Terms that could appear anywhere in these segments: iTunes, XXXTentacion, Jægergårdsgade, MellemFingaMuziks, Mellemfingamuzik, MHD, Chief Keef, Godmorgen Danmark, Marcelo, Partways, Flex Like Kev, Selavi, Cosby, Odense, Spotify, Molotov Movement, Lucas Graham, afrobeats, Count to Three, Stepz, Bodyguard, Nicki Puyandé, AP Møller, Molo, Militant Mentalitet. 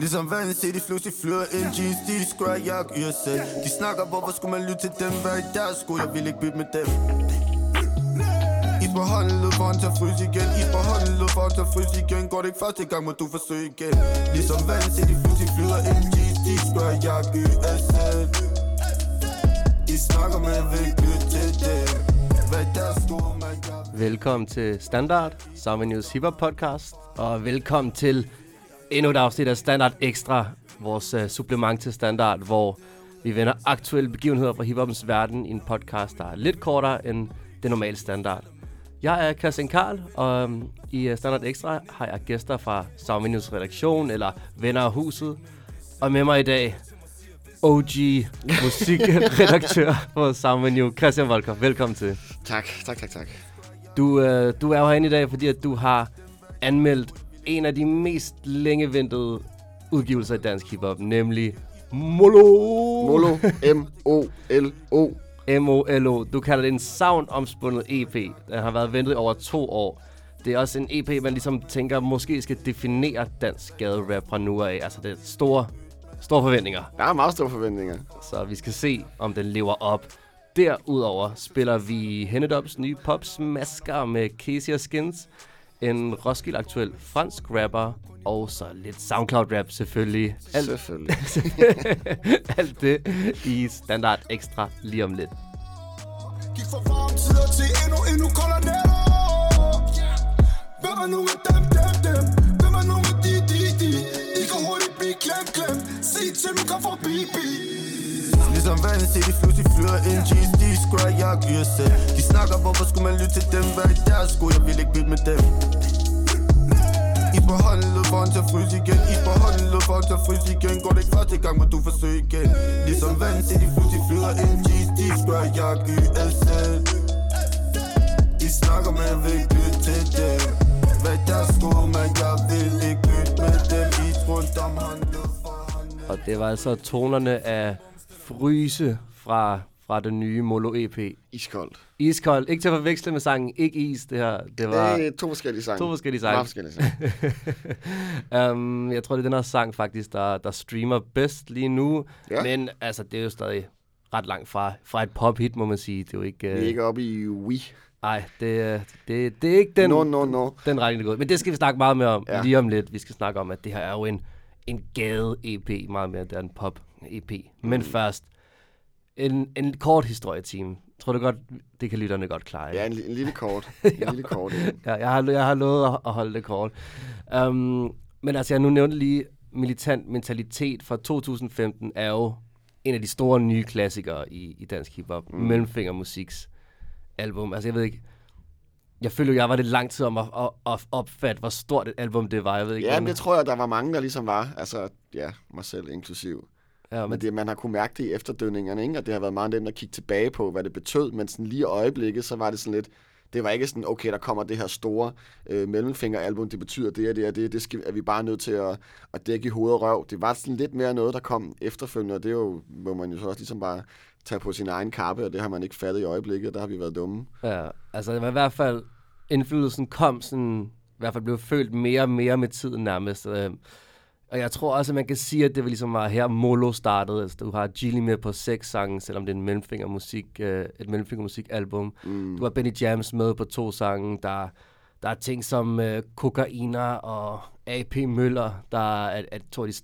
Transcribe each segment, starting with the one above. Ligesom vandet ser de flus i fløder end jeans, de skræk jak USA. De snakker, hvorfor skulle man lytte til dem, hvad i deres sko? Jeg vil ikke bytte med dem. Is på hånden lød foran til at fryse igen, is på hånden lød foran til at fryse igen. Går det ikke første gang, må du forsøge igen. Ligesom vandet ser de flus i fløder end jeans, de skræk jak USA. De snakker, man vil ikke lytte til dem, hvad i deres sko? Velkommen til Standard, Soundvenues Hip Hop Podcast. Og velkommen til endnu et afsnit af Standard Ekstra, vores supplement til Standard, hvor vi vender aktuelle begivenheder fra hiphoppens verden i en podcast, der er lidt kortere end det normale standard. Jeg er Kristian Karl, og i Standard Ekstra har jeg gæster fra Soundvenues redaktion eller venner af huset. Og med mig i dag, OG musikredaktør på Soundvenue, Christian Wolkoff. Velkommen til. Tak. Du er jo herinde i dag, fordi at du har anmeldt en af de mest længe ventede udgivelser i dansk hiphop, nemlig Molo. M-O-L-O. M-O-L-O. Du kalder det en sound-omspundet EP. Den har været ventet over 2 år. Det er også en EP, man ligesom tænker, måske skal definere dansk gaderap fra nu af. Altså, det er store forventninger. Ja, meget store forventninger. Så vi skal se, om den lever op. Derudover spiller vi Hennedubs nye popsmasker med Kesi og Skinz, en Roskilde-aktuel fransk rapper, og så lidt SoundCloud-rap selvfølgelig. Selvfølgelig. Alt det i Standard Ekstra lige om lidt. Gik fra varme tider til endnu koldere nætter. Hvem er nogen af dem? Hvem er nogen af de? De kan hurtigt blive klem. Se til dem, kom forbi, ligesom vandet ser de flus i fløder end jeans, de skræk jak USA. De snakker, hvorfor skulle man lytte til dem, hvad i deres sko? Jeg vil ikke bytte med dem. Is på hånden lød foran til at fryse igen, is på hånden lød foran til at fryse igen. Går det ikke første gang, må du forsøge igen. Ligesom vandet ser de flus i fløder end jeans, de skræk jak USA. De snakker, man vil ikke bytte til dem, hvad i deres sko? Men jeg vil ikke bytte med dem. Is rundt om hånden lød foran. Og det var altså tonerne af Fryse fra den nye Molo EP. Iskold. Ikke til at forveksle med sangen Ikke Is, det her. Det var to forskellige sange. Jeg tror, det er den her sang faktisk, der streamer bedst lige nu. Ja. Men altså, det er jo stadig ret langt fra et pop-hit, må man sige. Det er jo ikke... Vi er ikke oppe i Wii. Nej, det er ikke den... No. Den regning, det går. Men det skal vi snakke meget mere om lige om lidt. Vi skal snakke om, at det her er jo en gade-EP, meget mere, det er en pop-EP. Men først, en kort historietime. Tror du godt, det kan lytterne godt klare? Ja, en lille kort. Ja, jeg har lovet at holde det kort. Men altså, jeg nu nævnte lige, Militant Mentalitet fra 2015 er jo en af de store nye klassikere i dansk hiphop. Mellemfingamuziks album. Altså, jeg ved ikke... Jeg følte jo, jeg var det lang tid om at opfatte, hvor stort et album det var. Jeg ved ikke, men det tror jeg, der var mange, der ligesom var. Altså, ja, mig selv inklusiv. Ja, men det, man har kunnet mærke det i efterdønningerne, ikke? Og det har været meget nemt at kigge tilbage på, hvad det betød. Men sådan lige i øjeblikket, så var det sådan lidt... Det var ikke sådan, okay, der kommer det her store mellemfingeralbum, det betyder det og det og det. Det skal, er vi bare nødt til at dække i hoved og røv. Det var sådan lidt mere noget, der kom efterfølgende, og det er jo, må man jo så også ligesom bare tage på sin egen kappe, og det har man ikke fattet i øjeblikket, og der har vi været dumme. Ja, altså i hvert fald, indflydelsen kom sådan, i hvert fald blev følt mere og mere med tiden nærmest. Og jeg tror også, at man kan sige, at det var ligesom var her Molo startede. Altså, du har Gilli med på 6 sange, selvom det er en et mellemfingermusikalbum. Du har Benny Jamz med på 2 sange. Der er ting som Kokaina og AP Møller, der er to af de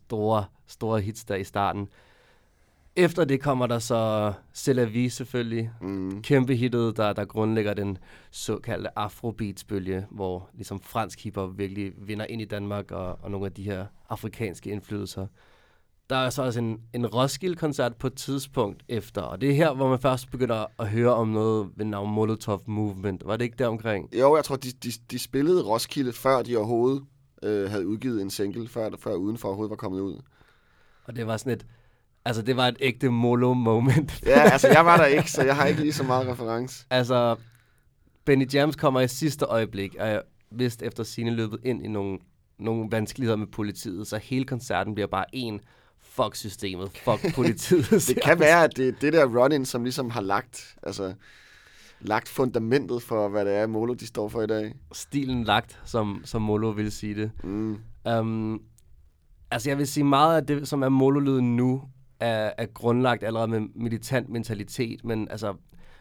store hits der i starten. Efter det kommer der så Selavi selvfølgelig. Kæmpe hittet, der grundlægger den såkaldte afrobeatsbølge, hvor ligesom fransk hiphop virkelig vinder ind i Danmark og nogle af de her afrikanske indflydelser. Der er så også en Roskilde-koncert på et tidspunkt efter, og det er her, hvor man først begynder at høre om noget ved navn Molotov Movement. Var det ikke deromkring? Jo, jeg tror, de spillede Roskilde, før de overhovedet havde udgivet en single, før Udenfor overhovedet var kommet ud. Og det var sådan et... Altså, det var et ægte Molo-moment. Ja, altså, jeg var der ikke, så jeg har ikke lige så meget reference. Altså, Benny Jamz kommer i sidste øjeblik, og jeg vidste efter sine løbet ind i nogle vanskeligheder med politiet, så hele koncerten bliver bare fuck systemet, fuck politiet. Det kan være, at det er det der run-in, som ligesom har lagt fundamentet for, hvad det er, Molo de står for i dag. Stilen lagt, som Molo ville sige det. Altså jeg vil sige, meget af det, som er mololyden nu, er grundlagt allerede med Militant Mentalitet, men altså,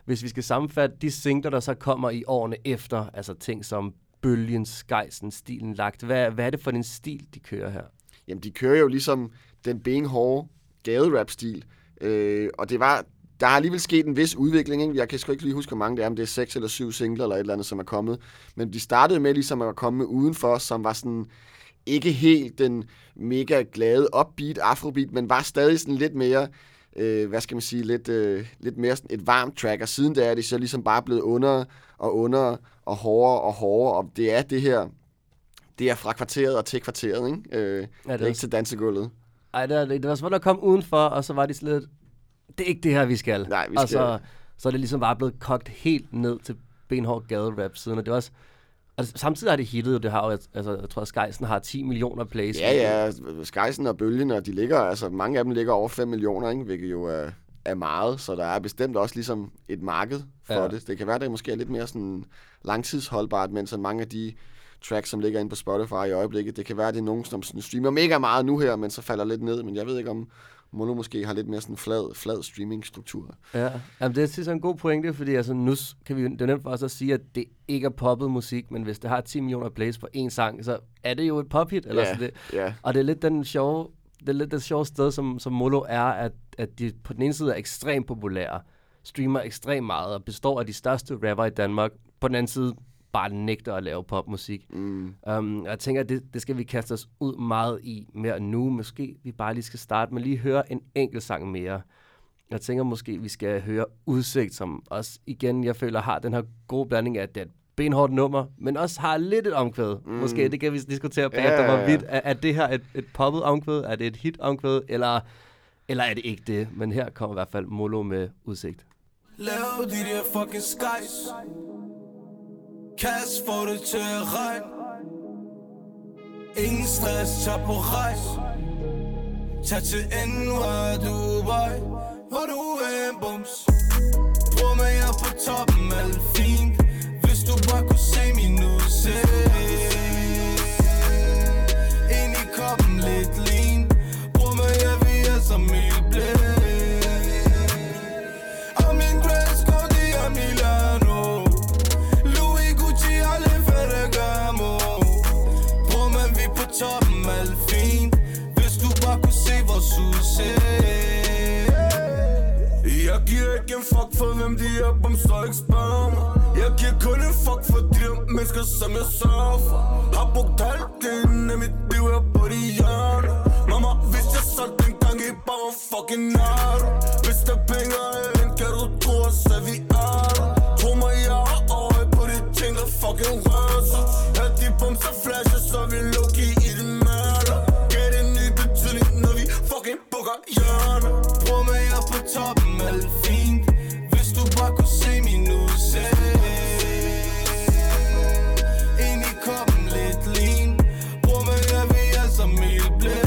hvis vi skal sammenfatte de singler, der så kommer i årene efter, altså ting som bølgen, skejsen, stilen lagt, hvad er det for en stil, de kører her? Jamen, de kører jo ligesom den benhårde gaderap-stil, og det var, der har alligevel sket en vis udvikling, ikke? Jeg kan sgu ikke lige huske, hvor mange det er, om det er 6 eller 7 singler eller et eller andet, som er kommet, men de startede med ligesom at komme udenfor, som var sådan ikke helt den mega glade upbeat, afrobeat, men var stadig sådan lidt mere, hvad skal man sige, lidt mere sådan et varmt track, og siden da er det så ligesom bare blevet under og hårdere, og det er det her, det er fra kvarteret og til kvarteret, ikke? Ja, det er ikke til dansegulvet. Ej, det var sådan, at komme udenfor, og så var de sådan lidt, det er ikke det her, vi skal. Nej, vi skal. Og så er det ligesom bare blevet kogt helt ned til benhård gaderap siden, og det var også, altså, samtidig har det hittet, det har jo, altså, jeg tror, at Skejsen har 10 millioner plays. Ja, Skejsen og Bølgen, og de ligger, altså mange af dem ligger over 5 millioner, ikke? Hvilket jo er meget, så der er bestemt også ligesom et marked for det. Det kan være, at det måske er lidt mere sådan langtidsholdbart, men sådan mange af de tracks, som ligger inde på Spotify i øjeblikket, det kan være, at det er nogen, som streamer mega meget nu her, men så falder lidt ned, men jeg ved ikke, om Mono måske har lidt mere sådan flad streaming-struktur. Ja, jamen, det er sådan en god pointe, fordi altså, nu kan vi, det er nemt for os at sige, at det ikke er poppet musik, men hvis det har 10 millioner plays på én sang, så er det jo et pop-hit. Eller sådan det. Yeah. Og det er lidt det sjove sted, som Molo er, at de på den ene side er ekstremt populære, streamer ekstremt meget og består af de største rapper i Danmark. På den anden side bare nægter at lave popmusik. Og jeg tænker, at det skal vi kaste os ud meget i mere nu. Måske vi bare lige skal starte med lige høre en enkelt sang mere. Jeg tænker måske, vi skal høre Udsigt, som også igen, jeg føler, har den her gode blanding af, at det er et benhårdt nummer, men også har lidt et omkvæd. Måske det kan vi diskutere bagefter, hvorvidt er det her et poppet omkvæd, er det et hit omkvæd, eller er det ikke det? Men her kommer i hvert fald Molo med Udsigt. Lav de der fucking skies. Kast for det til at regne. Ingen stress, tag på rejs. Tag til enden, rør Dubai. Hvor du er en bums. Drømmer jeg på toppen, alt fint. Hvis du bare kunne se min udsigt. Ind i koppen, lidt lean. Drømmer jeg, vi er som møblet. Og min græskål, det er Milano. Toppen alt fint. Hvis du bare kunne se vores udsigt. Jeg giver ikke en fuck for hvem de er, om så ikke spørger mig. Jeg giver kun en fuck for de mennesker som jeg sørger for. Har brugt halvdelen af mit liv her på de hjørner. Mama, hvis jeg solgte en gang i bare var fucking narro. Hvis der penge er en, kan du tro os at vi er der. Tro mig, jeg har øje på de ting der fucking rører sig. Her de bumser flashes, så vi lukker i. Toppen alt fint. Hvis du bare kunne se min udsigt. Ind i koppen lidt lean. Bror mig, jeg vil altså møblet.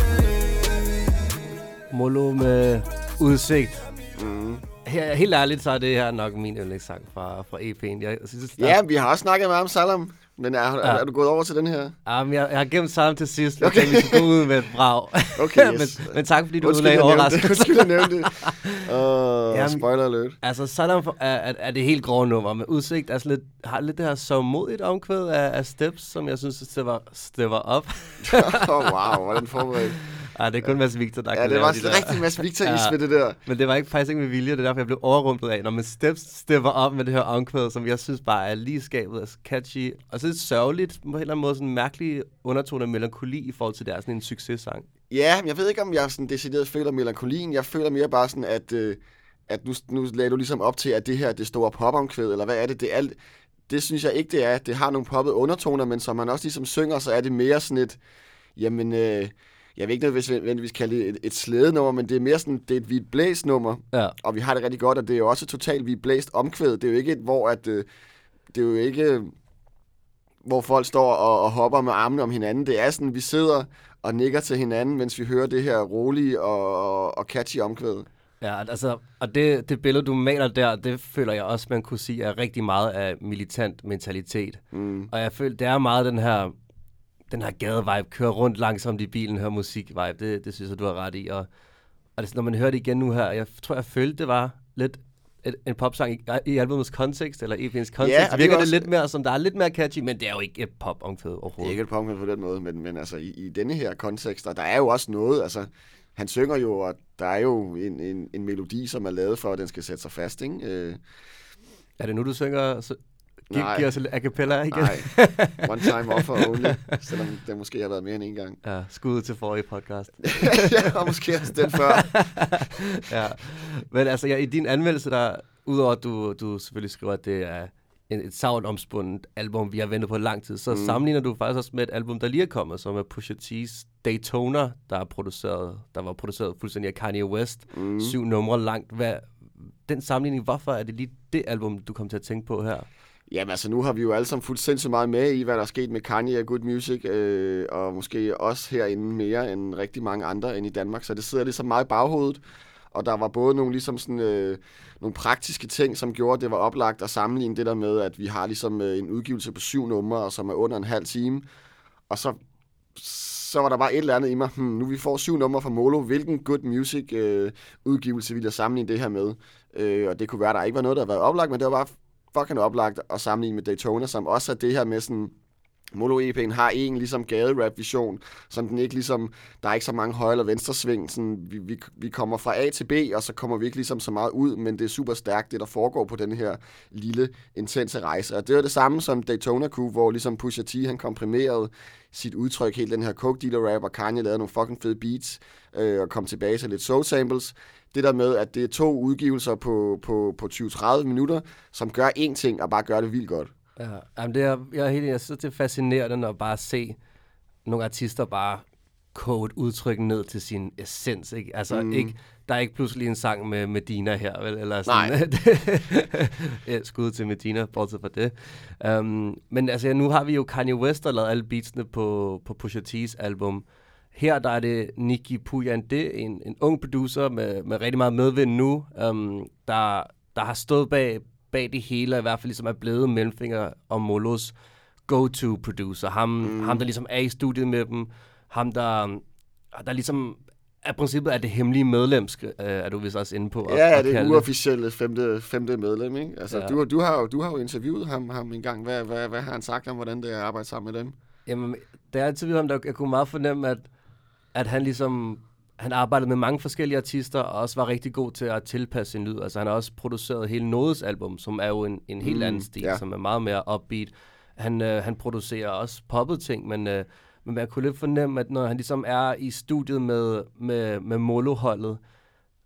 Molo med Udsigt. Helt ærligt, så er det her nok min yndlingssang fra EP'en. Jeg synes, ja, vi har også snakket meget om Salam. Men er du gået over til den her? Jamen, jeg har gemt Salam til sidst. Okay. Vi skal gå ud med et brag. Okay, yes. men tak, fordi du udlagde overrasket. Undskyld, jeg nævnte det. Spoiler alert. Altså, Salam er det helt grove nummer. Men Udsigt altså har lidt det her sovmodigt omkvæd af Stepz, som jeg synes, det var op. Wow, hvordan forberedt. Ej, det er kun Mads Victor, der kan lave det der. Ja, det var de rigtig Mads Victor is med det der. Men det var faktisk ikke med vilje, det er derfor, jeg blev overrumplet af. Når man stepper op med det her omkvæd, som jeg synes bare er lige skabet, altså catchy, og så lidt sørgeligt, på en eller anden måde sådan en mærkelig undertone af melankoli i forhold til, der sådan en successang. Ja, jeg ved ikke, om jeg sådan decideret føler melankolien. Jeg føler mere bare sådan, at nu lagde du ligesom op til, at det her det store popomkvæd, eller hvad er det? Det er alt. Det synes jeg ikke, det er. Det har nogle poppede undertoner, men som man også ligesom synger, så er det mere sådan et, jamen, jeg ved ikke nødvendigvis kalde det et slædenummer, men det er mere sådan, det er et Hvidt Blæst-nummer, og vi har det rigtig godt, og det er jo også totalt Hvidt Blæst-omkvædet. Det er jo ikke et, hvor folk står og hopper med armene om hinanden. Det er sådan, vi sidder og nikker til hinanden, mens vi hører det her rolige og catchy omkvædet. Ja, altså, og det billede, du maler der, det føler jeg også, man kunne sige, er rigtig meget af Militant Mentalitet. Og jeg føler, det er meget den her den her gade-vibe, køre rundt langsomt i bilen, høre musik-vibe, det synes jeg, du har ret i. Og det, når man hører det igen nu her, jeg tror, jeg følte, det var lidt en popsang i albumets kontekst, eller EP'ens kontekst, ja, virker det også, lidt mere, som der er lidt mere catchy, men det er jo ikke et pop-omkvæd overhovedet. Det er ikke et pop-omkvæd på den måde, men altså i denne her kontekst, og der er jo også noget, altså han synger jo, og der er jo en melodi, som er lavet for, at den skal sætte sig fast, ikke? Er det nu, du synger? Giv os a cappella igen? Nej, one time offer only, selvom det måske har været mere end en gang. Ja, skuddet til forrige podcast. Ja, og måske også den før. Ja. Men altså, ja, i din anmeldelse, der, udover at du selvfølgelig skriver, at det er et savnomspundet album, vi har ventet på lang tid, så sammenligner du faktisk også med et album, der lige er kommet, som er Pusha T's Daytona, der var produceret fuldstændig af Kanye West, 7 numre langt. Den sammenligning, hvorfor er det lige det album, du kom til at tænke på her? Jamen altså, nu har vi jo alle sammen fuldt sindssygt meget med i, hvad der er sket med Kanye og Good Music, og måske også herinde mere end rigtig mange andre end i Danmark, så det sidder ligesom meget i baghovedet. Og der var både nogle, ligesom sådan, nogle praktiske ting, som gjorde, at det var oplagt at sammenligne det der med, at vi har ligesom en udgivelse på 7 numre, som er under en halv time. Og så var der bare et eller andet i mig, nu vi får 7 numre fra Molo, hvilken Good Music udgivelse ville jeg sammenligne det her med? Og det kunne være, der ikke var noget, der var oplagt, men det var bare fucking oplagt at sammenligne med Daytona, som også er det her med sådan, Molo-EP'en har en ligesom gaderap-vision, som den ikke ligesom, der er ikke så mange højre- eller venstresving, sådan, vi kommer fra A til B, og så kommer vi ikke ligesom så meget ud, men det er super stærkt, det der foregår på den her lille, intense rejse. Og det var det samme som Daytona kunne, hvor ligesom Pusha T, han komprimerede sit udtryk, helt den her coke-dealer-rap, og Kanye lavede nogle fucking fede beats, og kom tilbage til lidt soul samples. Det der med, at det er 2 udgivelser på 20-30 minutter, som gør én ting, og bare gør det vildt godt. Ja, jamen det er, jeg synes, det er fascinerende at bare se nogle artister bare kode et udtryk ned til sin essens, ikke? Altså ikke, der er ikke pludselig en sang med Medina her, vel? Eller sådan. Nej. Ja, skud til Medina, bortset fra det. Men altså, nu har vi jo Kanye West, der lavede alle beatsene på Pusha T's album. Her der er det Nicki Puyandé, en ung producer med rigtig meget medvind nu, der har stået bag det hele, i hvert fald ligesom er blevet Mellemfinger og Molos go-to-producer. Ham, der ligesom er i studiet med dem. Ham, der ligesom er princippet, at det hemmelige medlem, er du vist også inde på. Ja, det er uofficielle femte medlem, ikke? Altså, ja. du har jo interviewet ham en gang. Hvad har han sagt om, hvordan det er at arbejde sammen med dem? Jamen, da jeg interviewede ham, jeg kunne meget fornemme, at han ligesom... Han arbejdede med mange forskellige artister, og også var rigtig god til at tilpasse sin lyd. Altså, han har også produceret hele Nodes album, som er jo en helt anden stil, som er meget mere upbeat. Han producerer også poppet ting, men jeg kunne lidt fornemme, at når han ligesom er i studiet med Molo-holdet,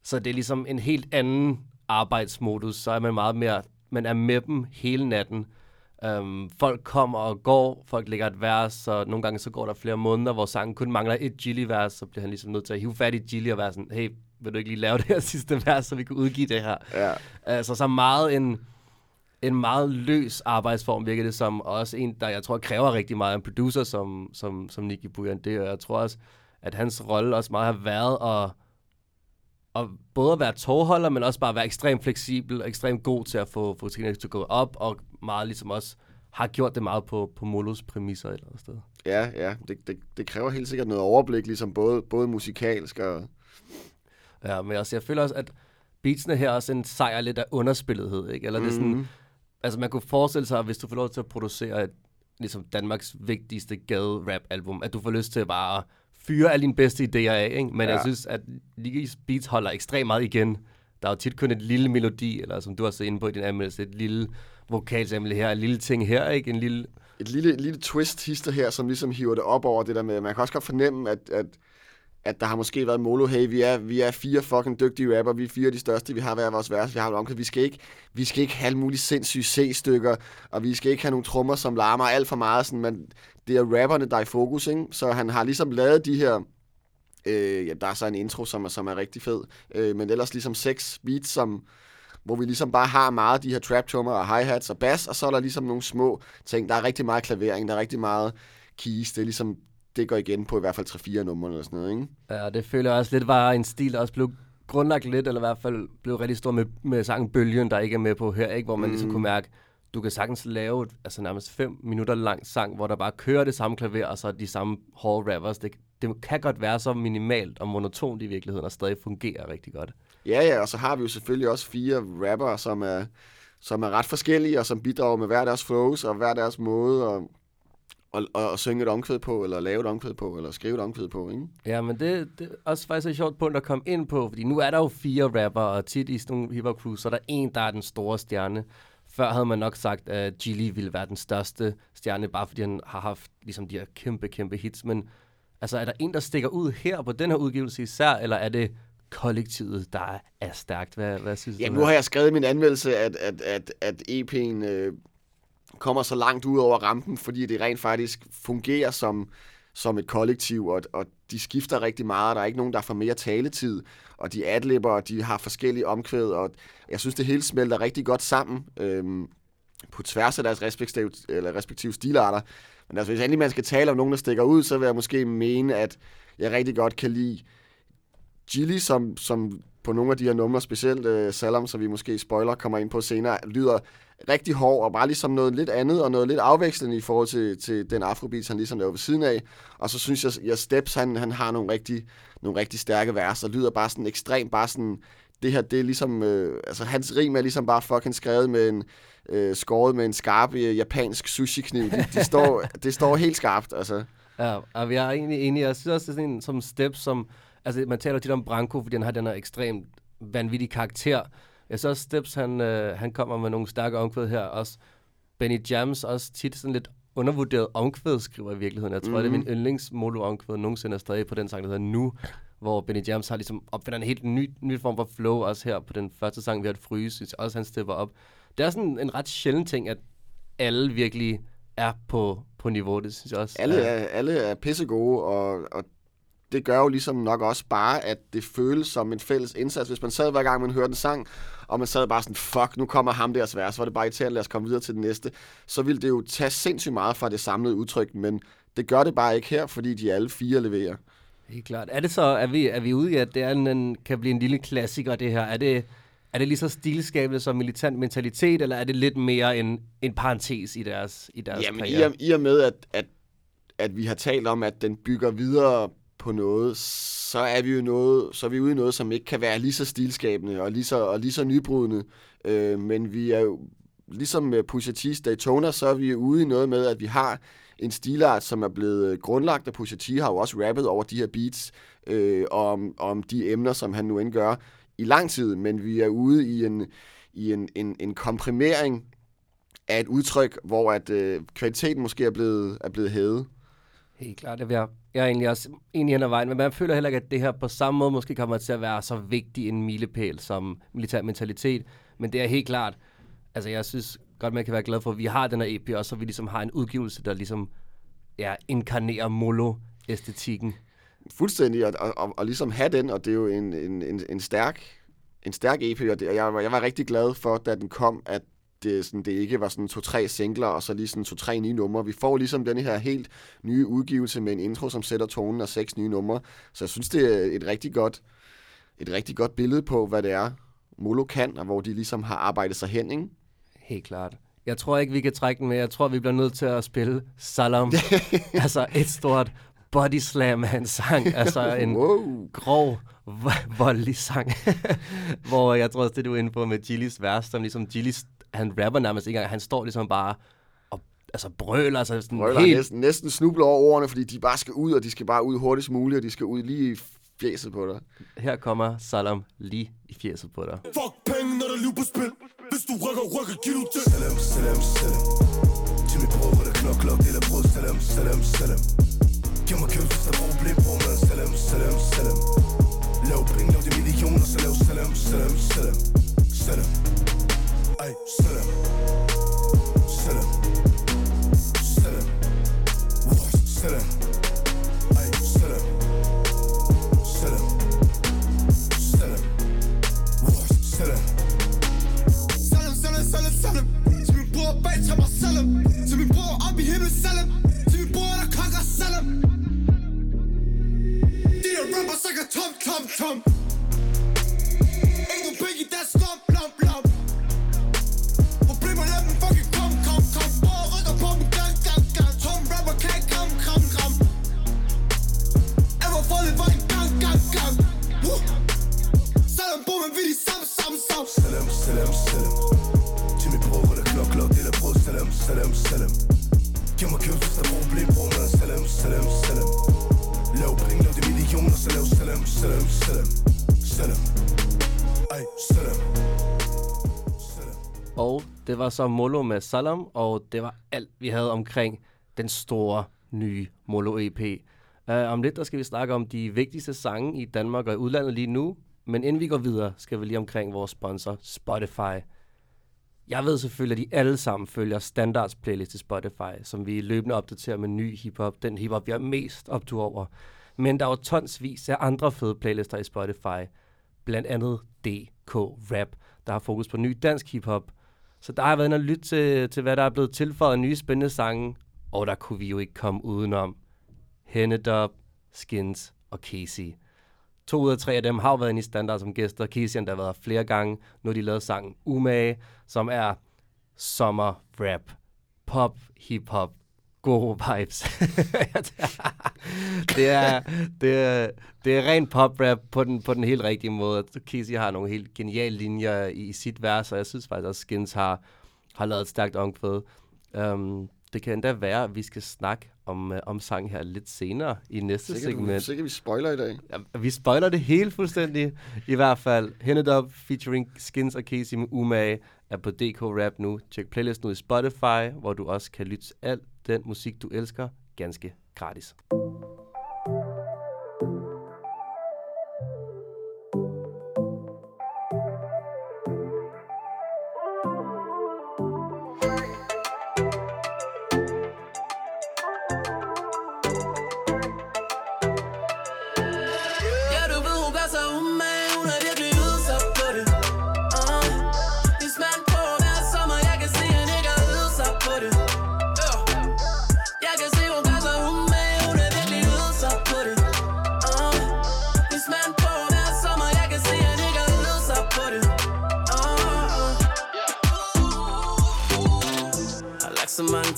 så det er ligesom en helt anden arbejdsmodus, så er man meget mere, man er med dem hele natten. Folk kommer og går, folk lægger et vers, og nogle gange så går der flere måneder, hvor sangen kun mangler et Gilli-vers, så bliver han ligesom nødt til at hive fat i Gilli og være sådan, hey, vil du ikke lige lave det her sidste vers, så vi kan udgive det her? Ja. Så meget en meget løs arbejdsform virker det som, og også en, der jeg tror kræver rigtig meget en producer som Nicki Puyandé, og jeg tror også, at hans rolle også meget har været at både at være tårholder, men også bare være ekstremt fleksibel og ekstremt god til at få tingene til at gå op, og meget ligesom også har gjort det meget på Molos præmisser et eller andet sted. Ja, det kræver helt sikkert noget overblik, ligesom både musikalsk og... Ja, men jeg føler også, at beatsene her også en sejr lidt af underspillethed, ikke? Eller det er sådan... Altså, man kunne forestille sig, at hvis du får lov til at producere et, ligesom Danmarks vigtigste gade-rap-album, at du får lyst til bare at fyre alle dine bedste idéer af, ikke? Men jeg synes, at Nikkis beats holder ekstremt meget igen. Der er jo tit kun et lille melodi, eller som du også er inde på i din anmeldelse, et lille vokalsamle her, en lille ting her, ikke? Et lille twist-hister her, som ligesom hiver det op over det der med, man kan også godt fornemme, at der har måske været Molo, hey, vi er 4 fucking dygtige rapper, vi er 4 de største, vi har været vores værste, vi har været omkring, vi skal ikke have alle mulige sindssyge C-stykker, og vi skal ikke have nogle trommer, som larmer alt for meget, sådan, men det er rapperne, der er i fokus, ikke? Så han har ligesom lavet de her, der er så en intro, som er rigtig fed, men ellers ligesom 6 beats, hvor vi ligesom bare har meget de her trap-trummer og hi-hats og bass, og så er der ligesom nogle små ting, der er rigtig meget klavering, der er rigtig meget keys, det er ligesom, det går igen på i hvert fald 3-4 numre eller sådan noget, ikke? Ja, det føler jeg også lidt var en stil, der også blev grundlagt lidt, eller i hvert fald blev rigtig stor med sangen Bølgen, der ikke er med på her, ikke? Hvor man ligesom kunne mærke, du kan sagtens lave et, altså nærmest 5 minutter lang sang, hvor der bare kører det samme klaver, og så de samme hårde rappers. Det kan godt være så minimalt og monotont i virkeligheden, og stadig fungerer rigtig godt. Ja, ja, og så har vi jo selvfølgelig også 4 rapper, som er ret forskellige, og som bidrager med hver deres flows, og hver deres måde at synge et omkvæd på, eller lave et omkvæd på, eller skrive et omkvæd på, ikke? Ja, men det er også faktisk et sjovt punkt at komme ind på, fordi nu er der jo 4 rapper, og tit i sådan nogle hip-hop crews, så er der en, der er den store stjerne. Før havde man nok sagt, at Gilli ville være den største stjerne, bare fordi han har haft ligesom de her kæmpe, kæmpe hits, men altså, er der en, der stikker ud her på den her udgivelse især, eller er det kollektivet, der er stærkt? Hvad synes du? Nu har jeg skrevet i min anmeldelse, at EP'en kommer så langt ud over rampen, fordi det rent faktisk fungerer som et kollektiv, og de skifter rigtig meget, der er ikke nogen, der får mere taletid, og de adlibber, og de har forskellige omkvæd, og jeg synes, det hele smelter rigtig godt sammen på tværs af deres respektive stilarter. Men altså, hvis endelig man skal tale om nogen, der stikker ud, så vil jeg måske mene, at jeg rigtig godt kan lide Gilli, som på nogle af de her numre, specielt Salam, som vi måske spoiler, kommer ind på senere, lyder rigtig hård og bare ligesom noget lidt andet og noget lidt afvekslende i forhold til den afrobeat, han ligesom laver ved siden af. Og så synes jeg Stepz, han har nogle rigtig stærke vers og lyder bare sådan ekstremt, bare sådan, det her, det er ligesom, altså hans rim er ligesom bare fucking skrevet med en, skåret med en skarp japansk sushi-kniv. Det står helt skarpt, altså. Ja, og vi er egentlig enige. Jeg synes også, det er sådan en som Stepz, som, altså man taler tit om Branko, fordi han har den her ekstremt vanvittig karakter. Jeg synes også, Stepz, han kommer med nogle stærke omkvæd her. Også Benny Jamz, også tit sådan lidt undervurderet omkvæd, skriver i virkeligheden. Jeg tror, det er min yndlingsmolo-omkvæd nogensinde er stadig på den sang, der hedder Nu, hvor Benny Jamz har ligesom opfinder en helt ny form for flow, også her på den første sang, vi har et Fryse, også han stepper op. Det er sådan en ret sjælden ting, at alle virkelig er på niveau, det synes jeg også. Alle er pissegode, og det gør jo ligesom nok også bare, at det føles som en fælles indsats. Hvis man sad hver gang, man hørte en sang, og man sad bare sådan, fuck, nu kommer ham deres vers, så var det bare irriterende, lad os komme videre til det næste, så ville det jo tage sindssygt meget fra det samlede udtryk, men det gør det bare ikke her, fordi de alle 4 leverer. Helt klart. Er det så, er vi ude i, at det er kan blive en lille klassiker, det her? Er det lige så stilskabende som Militant Mentalitet, eller er det lidt mere en parentes i deres karriere? Jamen, i og med, at vi har talt om, at den bygger videre på noget, så er vi jo noget, så er vi ude i noget, som ikke kan være lige så stilskabende og lige så nybrydende. Men vi er jo, ligesom med Pusha T's Daytona, så er vi ude i noget med, at vi har en stilart, som er blevet grundlagt, og Pusha T har jo også rappet over de her beats, om de emner, som han nu end gør i lang tid, men vi er ude i en komprimering af et udtryk, hvor at kvaliteten måske er blevet hævet. Helt klart, det bliver jeg egentlig også enig hen ad vejen, men man føler heller ikke, at det her på samme måde måske kommer til at være så vigtig en milepæl som Militant Mentalitet, men det er helt klart, altså jeg synes godt, man kan være glad for, at vi har den her EP også, så vi ligesom har en udgivelse, der ligesom inkarnerer molo-æstetikken. Fuldstændig, og ligesom have den, og det er jo en stærk EP, og jeg var rigtig glad for, da den kom, at det ikke var sådan 2-3 singler, og så lige sådan 2-3 nye numre. Vi får ligesom den her helt nye udgivelse med en intro, som sætter tonen, og 6 nye numre. Så jeg synes, det er et rigtig godt billede på, hvad det er, molo kan, og hvor de ligesom har arbejdet sig hen, ikke? Helt klart. Jeg tror ikke, vi kan trække den med. Jeg tror, vi bliver nødt til at spille Salam. Altså et stort body slam af en sang. Altså en grov, voldelig sang. Hvor jeg tror også, det du er inde på med Gillis vers, som ligesom Gillis, han rapper nærmest ikke engang. Han står ligesom bare og altså brøler. Altså sådan brøler helt næsten snubler over ordene, fordi de bare skal ud, og de skal bare ud hurtigst muligt, og de skal ud lige i fjeset på dig. Her kommer Salam lige i fjeset på dig. Fuck penge, når der liv på spil. Hvis du rykker, giv du til. Salam, salam, salam. Til mit bror, hvor der knok deler brød. Salam, salam, salam. Giv mig køb, hvis der bror blev bror, man. Salam, salam, salam. Lav penge, lav de millioner, så lav salam, salam, salam. Salam. Ej, salam. Salam. Salam. Uff, salam. Ej, salam. Salam. Salam. Uff, salam. Salam, salam, til min bror bag trapper, salam. Til min bror op i himlen, salam. Til min bror, der kokker, salam. De der rapper sækker tom, tom, tom. Ingen penge, der er slump, lomp, lomp. Problemerne er dem fucking kom. Salam, salam, salam. Jimmy Brugger, der knoklok, deler brød. Salam, salam, salam. Giv mig køb, hvis der er problem, bror man. Salam, salam, salam. Lav penge, lav de millioner, så lav salam, salam, salam. Salam. Ej, salam. Og det var så Molo med Salam, og det var alt, vi havde omkring den store, nye Molo-EP. Om lidt, der skal vi snakke om de vigtigste sange i Danmark og i udlandet lige nu. Men inden vi går videre, skal vi lige omkring vores sponsor, Spotify. Jeg ved selvfølgelig, at de alle sammen følger Standards playlist til Spotify, som vi løbende opdaterer med ny hiphop. Den hiphop, vi er mest optur over. Men der er jo tonsvis af andre fede playlister i Spotify. Blandt andet DK Rap, der har fokus på ny dansk hiphop. Så der har været en lyt til, hvad der er blevet tilføjet af nye spændende sange. Og der kunne vi jo ikke komme udenom. Hennedub, Skinz og Kesi. 2 ud af 3 af dem har jo været inde i Standard som gæster. Kesi der har været flere gange. Nu har de lavet sangen Umage, som er sommer-rap. Pop, hip-hop, gode vibes. det er ren pop-rap på den helt rigtige måde. Kesi har nogle helt geniale linjer i sit vers, og jeg synes faktisk også, at Skinz har lavet et stærkt omkvæd. Det kan endda være, at vi skal snakke om sang her lidt senere i næste segment. Sikkert vi spoiler i dag. Ja, vi spoiler det hele fuldstændig. I hvert fald, Hennedub featuring Skinz og Kesi med Umage er på DK Rap nu. Tjek playlisten ud i Spotify, hvor du også kan lytte alt den musik, du elsker, ganske gratis.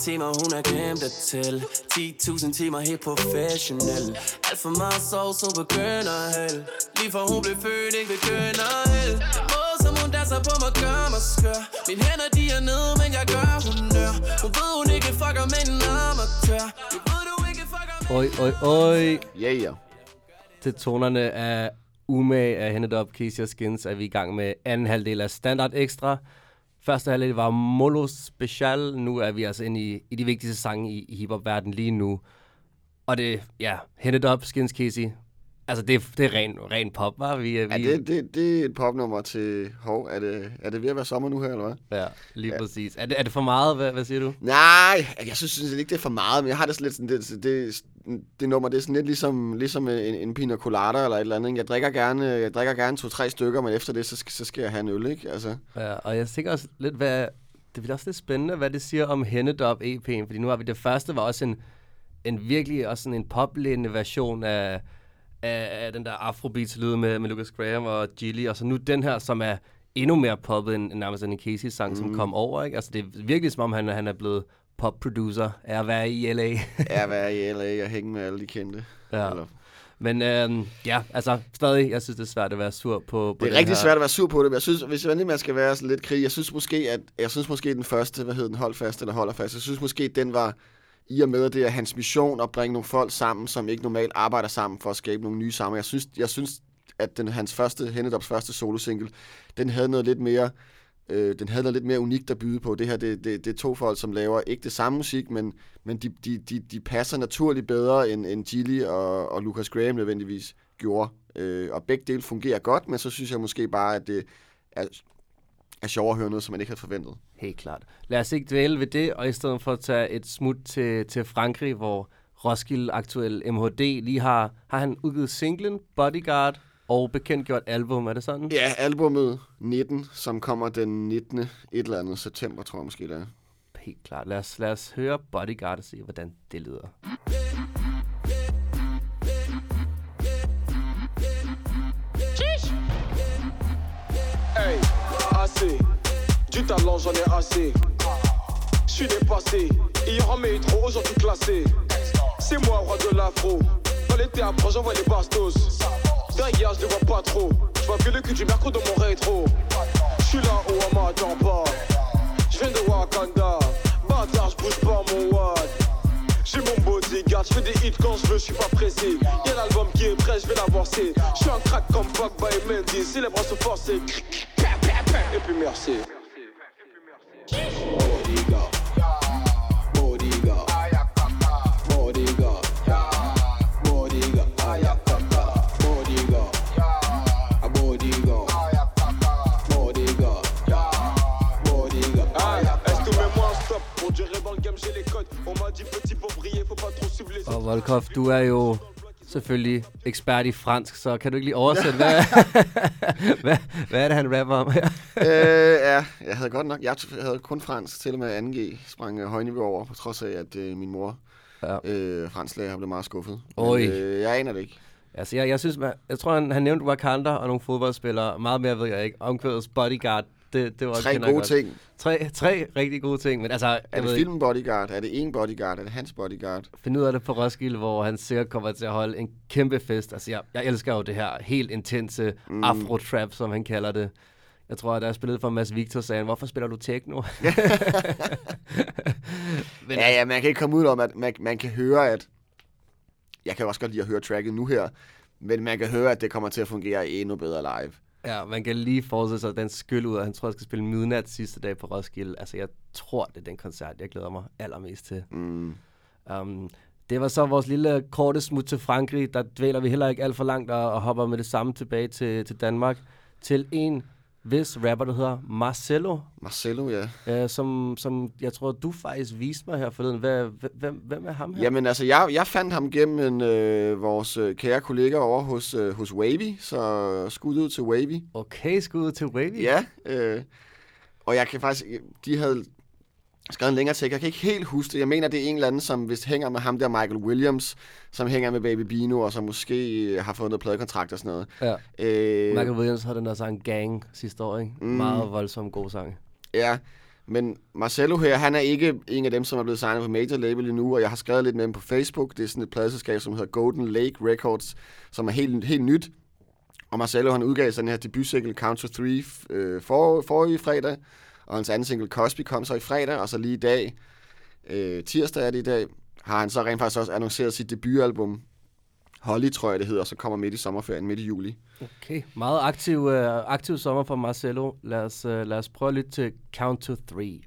Timer, hun har glemt at tælle 10.000 timer helt professionel. Alt for meget sov, så begynder held. Lige for hun blev født, ikke begynder held. Den måde, som hun danser på mig, gør mig skør. Mine hænder, de er nede, men jeg gør honør. Hun ved, hun ikke fucker med en amatør. Du ved, du ikke fucker med en amatør. Yeah. Til tonerne af Umage af Hennedub, Kesi og Skinz er vi i gang med anden halvdel af Standard Ekstra. Første halvdel var Molo Special. Nu er vi altså inde i de vigtigste sange i hiphop-verdenen lige nu. Og det, ja, Hennedub, Skinz, Kesi. Altså, det er ren pop, hva'? Det er et popnummer til hov. Er det ved at være sommer nu her, eller hvad? Ja, lige præcis. Er det for meget? Hvad siger du? Nej, jeg synes ikke, det er for meget. Men jeg har det lidt sådan, det nummer, det er sådan lidt ligesom en pina colada eller et eller andet. Jeg drikker gerne 2-3 stykker, men efter det, så skal jeg have en øl, ikke? Altså. Ja, og jeg tænker også lidt, det bliver også lidt spændende, hvad det siger om Hennedub EP'en. Fordi nu har vi det første, var også en virkelig også sådan en poplændende version af den der afrobeats-lyd med Lucas Graham og Gilli, og så nu den her, som er endnu mere poppet end nærmest en Casey-sang, som kom over, ikke? Altså, det er virkelig som om, han er blevet pop-producer af at være i L.A. og hænge med alle de kendte. Ja. Men stadig, jeg synes, det er svært at være sur på det. Det er rigtig svært at være sur på det, men jeg synes, hvis man skal være sådan lidt krig, jeg synes måske den første, holder fast, jeg synes måske, den var... I og med, at det er hans mission at bringe nogle folk sammen, som ikke normalt arbejder sammen for at skabe nogle nye sammen. Jeg synes at Hennedubs første solosingle, den havde noget lidt mere unikt at byde på. Det her, det er to folk, som laver ikke det samme musik, men de passer naturligt bedre, end Gilli og Lucas Graham nødvendigvis gjorde. Og begge dele fungerer godt, men så synes jeg måske bare, at det er sjovt at høre noget, som man ikke havde forventet. Helt klart. Lad os ikke dvæle ved det, og i stedet for at tage et smut til Frankrig, hvor Roskilde aktuel MHD lige har han udgivet singlen Bodyguard og bekendtgjort album, er det sådan? Ja, albumet 19, som kommer den 19. et eller andet september, tror jeg måske det er. Helt klart. Lad os høre Bodyguard og se, hvordan det lyder. Du talent, j'en ai assez. Je suis dépassé. Hier en métro, aujourd'hui classé. C'est moi, roi de l'afro. Dans l'été après, j'envoie les bastos. Derrière, je les vois pas trop. Je vois que le cul du merco dans mon rétro. J'suis là où on m'attend pas. J'viens de Wakanda. Bâtard, j'bouge pas mon watt. J'ai mon bodyguard, j'fais des hits quand j'veux, j'suis pas pressé. Y'a l'album qui est prêt, j'vais l'avancer. J'suis un crack comme Fuck by Mendy. Si les bras sont forcés, et puis merci. Bodyguard, bodyguard, bodyguard, bodyguard, bodyguard, bodyguard, bodyguard. Est-ce que mets-moi un stop pour durer dans le game, j'ai les codes. On m'a dit petit pour briller, faut pas trop suivre les autres. Og Wolkoff, du er jo selvfølgelig ekspert i fransk, så kan du ikke lige oversætte, hvad er det, han rapper om her? Jeg havde godt nok, jeg havde kun fransk, til og med 2G sprang højniveau over, på trods af, at min mor, fransklærer, blev meget skuffet. Men, jeg aner det ikke. Altså, jeg synes, jeg tror, han nævnte Wakanda og nogle fodboldspillere, meget mere ved jeg ikke, omkvædets Bodyguard. Det var tre gode ting. Tre rigtig gode ting, men altså... Er det filmen Bodyguard? Er det en bodyguard? Er det hans bodyguard? Find ud af det på Roskilde, hvor han sikkert kommer til at holde en kæmpe fest. Altså, jeg elsker jo det her helt intense afro-trap, som han kalder det. Jeg tror, at der er spillet for Mads Victor, sagde han, hvorfor spiller du techno? Men, ja, man kan ikke komme ud om, at man kan høre, at... Jeg kan også godt lide at høre tracket nu her, men man kan høre, at det kommer til at fungere endnu bedre live. Ja, man kan lige forestille sig den skyld ud, og han tror, jeg skal spille midnat sidste dag på Roskilde. Altså, jeg tror, det er den koncert, jeg glæder mig allermest til. Det var så vores lille korte smut til Frankrig. Der dvæler vi heller ikke alt for langt og hopper med det samme tilbage til Danmark. Til en vis rapper, der hedder Marcelo. Marcelo, ja. Som jeg tror, du faktisk viste mig her forleden. Hvem er ham her? Jamen, altså, jeg fandt ham gennem vores kære kollega over hos Wavy. Så skud ud til Wavy. Okay, skud ud til Wavy. Ja, og jeg kan faktisk... De havde skrevet en længere tekst. Jeg kan ikke helt huske det. Jeg mener, det er en eller anden, som vist hænger med ham der, Michael Williams, som hænger med Baby Bino, og som måske har fået noget pladekontrakt og sådan noget. Ja. Michael Williams havde den der sang Gang sidste år, ikke? Meget voldsom god sang. Ja, men Marcelo her, han er ikke en af dem, som er blevet signet på major label endnu, og jeg har skrevet lidt med dem på Facebook. Det er sådan et pladeselskab, som hedder Golden Lake Records, som er helt nyt. Og Marcelo, han udgav sådan her debutsingle Count to Three forrige fredag, og hans anden single, Cosby, kom så i fredag, og så lige i dag, tirsdag er det i dag, har han så rent faktisk også annonceret sit debutalbum, Holly, tror jeg det hedder, og så kommer midt i sommerferien, midt i juli. Okay, meget aktiv sommer for Marcelo. Lad os prøve at lytte til Count to Three.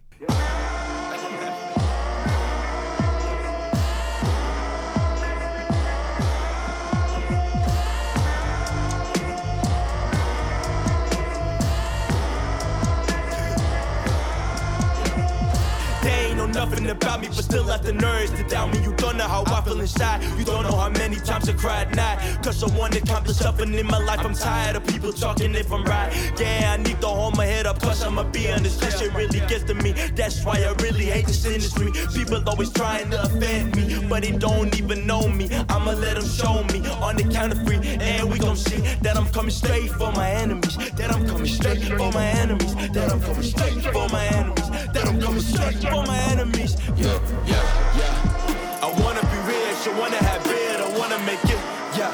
Nothing about me, but still have the nerves to doubt me. You don't know how I feel inside. You don't know how many times I cried at night. Cause I want to accomplish something in my life. I'm tired of people talking if I'm right. Yeah, I need to hold my head up. Plus I'ma be honest, that shit really gets to me. That's why I really hate this industry. People always trying to offend me, but they don't even know me. I'ma let them show me on the count of three, and we gon' see that I'm coming straight for my enemies. That I'm coming straight for my enemies. That I'm coming straight for my enemies. That I'm coming straight for my enemies. Yeah, yeah, yeah. I wanna be rich, I wanna have it, I wanna make it. Yeah.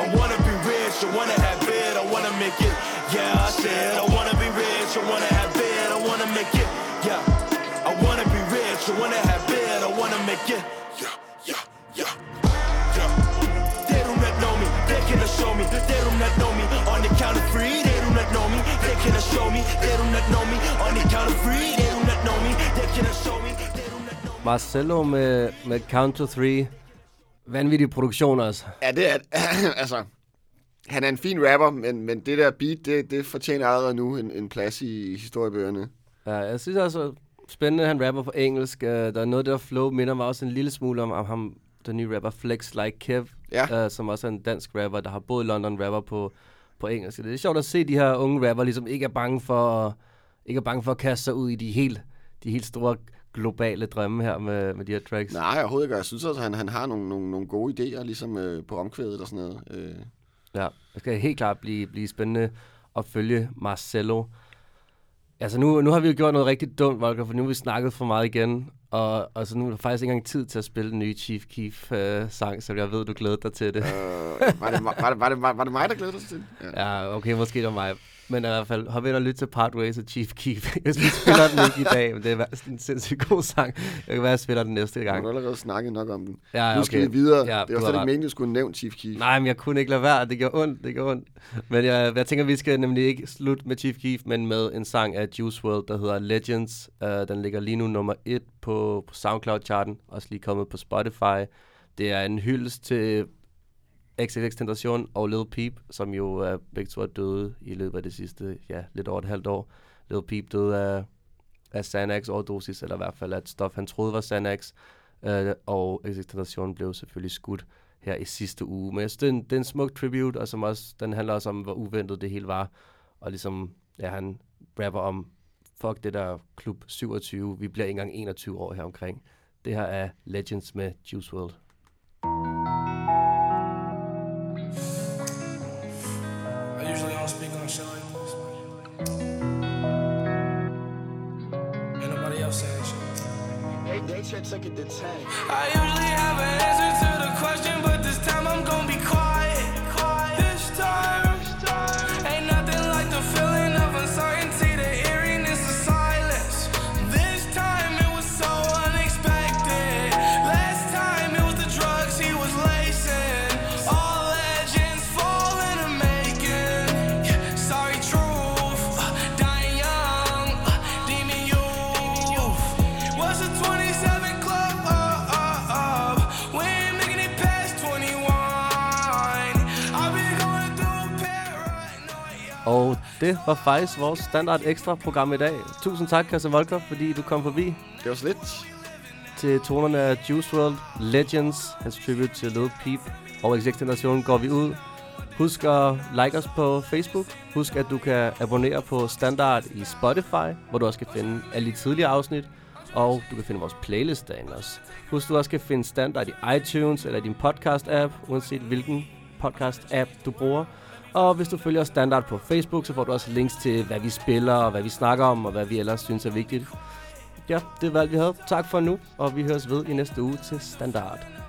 I wanna be rich, I wanna have it, I wanna make it. Yeah, I said I wanna be rich, I wanna have it, I wanna make it. Yeah. I wanna be rich, I wanna have it, I wanna make it. Yeah, yeah, yeah, yeah. They do not know me, they cannot show me. They do not know me on the count of three. They do not know me, they cannot show me. They do not know me on the count of three. They do not know me, they cannot show me. Marcelo med Count to Three. Vanvittig produktion også. Ja, det er... altså, han er en fin rapper, men det der beat, det fortjener allerede nu en plads i historiebøgerne. Ja, jeg synes også, spændende, at han rapper på engelsk. Der er noget der flow, minder mig også en lille smule om ham, den nye rapper Flex Like Kev, som også er en dansk rapper, der har boet i London, rapper på engelsk. Det er sjovt at se de her unge rapper, ligesom ikke er bange for at kaste sig ud i de helt store globale drømme her med de her tracks. Nej, overhovedet ikke. Jeg synes også, at han har nogle gode idéer, ligesom på omkvædet og sådan noget. Ja, det skal helt klart blive spændende at følge Marcelo. Altså nu har vi jo gjort noget rigtig dumt, Volker, for nu har vi snakket for meget igen. Og så nu er der faktisk ikke engang tid til at spille den nye Chief Keef-sang, så jeg ved, du glæder dig til det. Var det mig, der glæder sig til det? Ja, okay, måske det var mig. Men i hvert fald, hop ind og lyt til Partways og Chief Keef. Jeg spiller den ikke i dag, men det er en sindssygt god sang. Jeg kan være, jeg spiller den næste gang. Du har allerede snakket nok om den. Ja, okay. Nu skal vi videre. Ja, det var slet ikke meningen, du skulle nævne Chief Keef. Nej, men jeg kunne ikke lade være. Det gjorde ondt. Men jeg tænker, vi skal nemlig ikke slutte med Chief Keef, men med en sang af Juice WRLD, der hedder Legends. Den ligger lige nu nummer 1 på SoundCloud-charten. Også lige kommet på Spotify. Det er en hyldest til XXXTentacion og Lil Peep, som jo begge to er døde i løbet af det sidste, lidt over et halvt år. Lil Peep døde af Xanax-overdosis, eller i hvert fald af et stof, han troede var Xanax, og XXXTentacion blev selvfølgelig skudt her i sidste uge. Men jeg synes, det er en smuk tribute, og som også, den handler også om, hvor uventet det hele var. Og ligesom, han rapper om, fuck det der klub 27, vi bliver ikke engang 21 år her omkring. Det her er Legends med Juice WRLD. I usually have an answer to the question, but this time I'm gonna be quiet. This time ain't nothing like the feeling of uncertainty, the eeriness of silence. This time it was so unexpected. Last time it was the drugs he was lacing. All legends fall in the making. Sorry truth, dying young, demon youth. Was a 27. Og det var faktisk vores Standard Ekstra program i dag. Tusind tak, Christian Wolkoff, fordi du kom forbi. Det var så lidt. Til tonerne af Juice WRLD, Legends, hans tribute til Lil Peep og XXXTentacion går vi ud. Husk at like os på Facebook. Husk, at du kan abonnere på Standard i Spotify, hvor du også kan finde alle de tidligere afsnit. Og du kan finde vores playlist derinde også. Husk, du også kan finde Standard i iTunes eller din podcast-app, uanset hvilken podcast-app du bruger. Og hvis du følger Standard på Facebook, så får du også links til, hvad vi spiller, og hvad vi snakker om, og hvad vi ellers synes er vigtigt. Ja, det var alt, vi havde. Tak for nu, og vi høres ved i næste uge til Standard.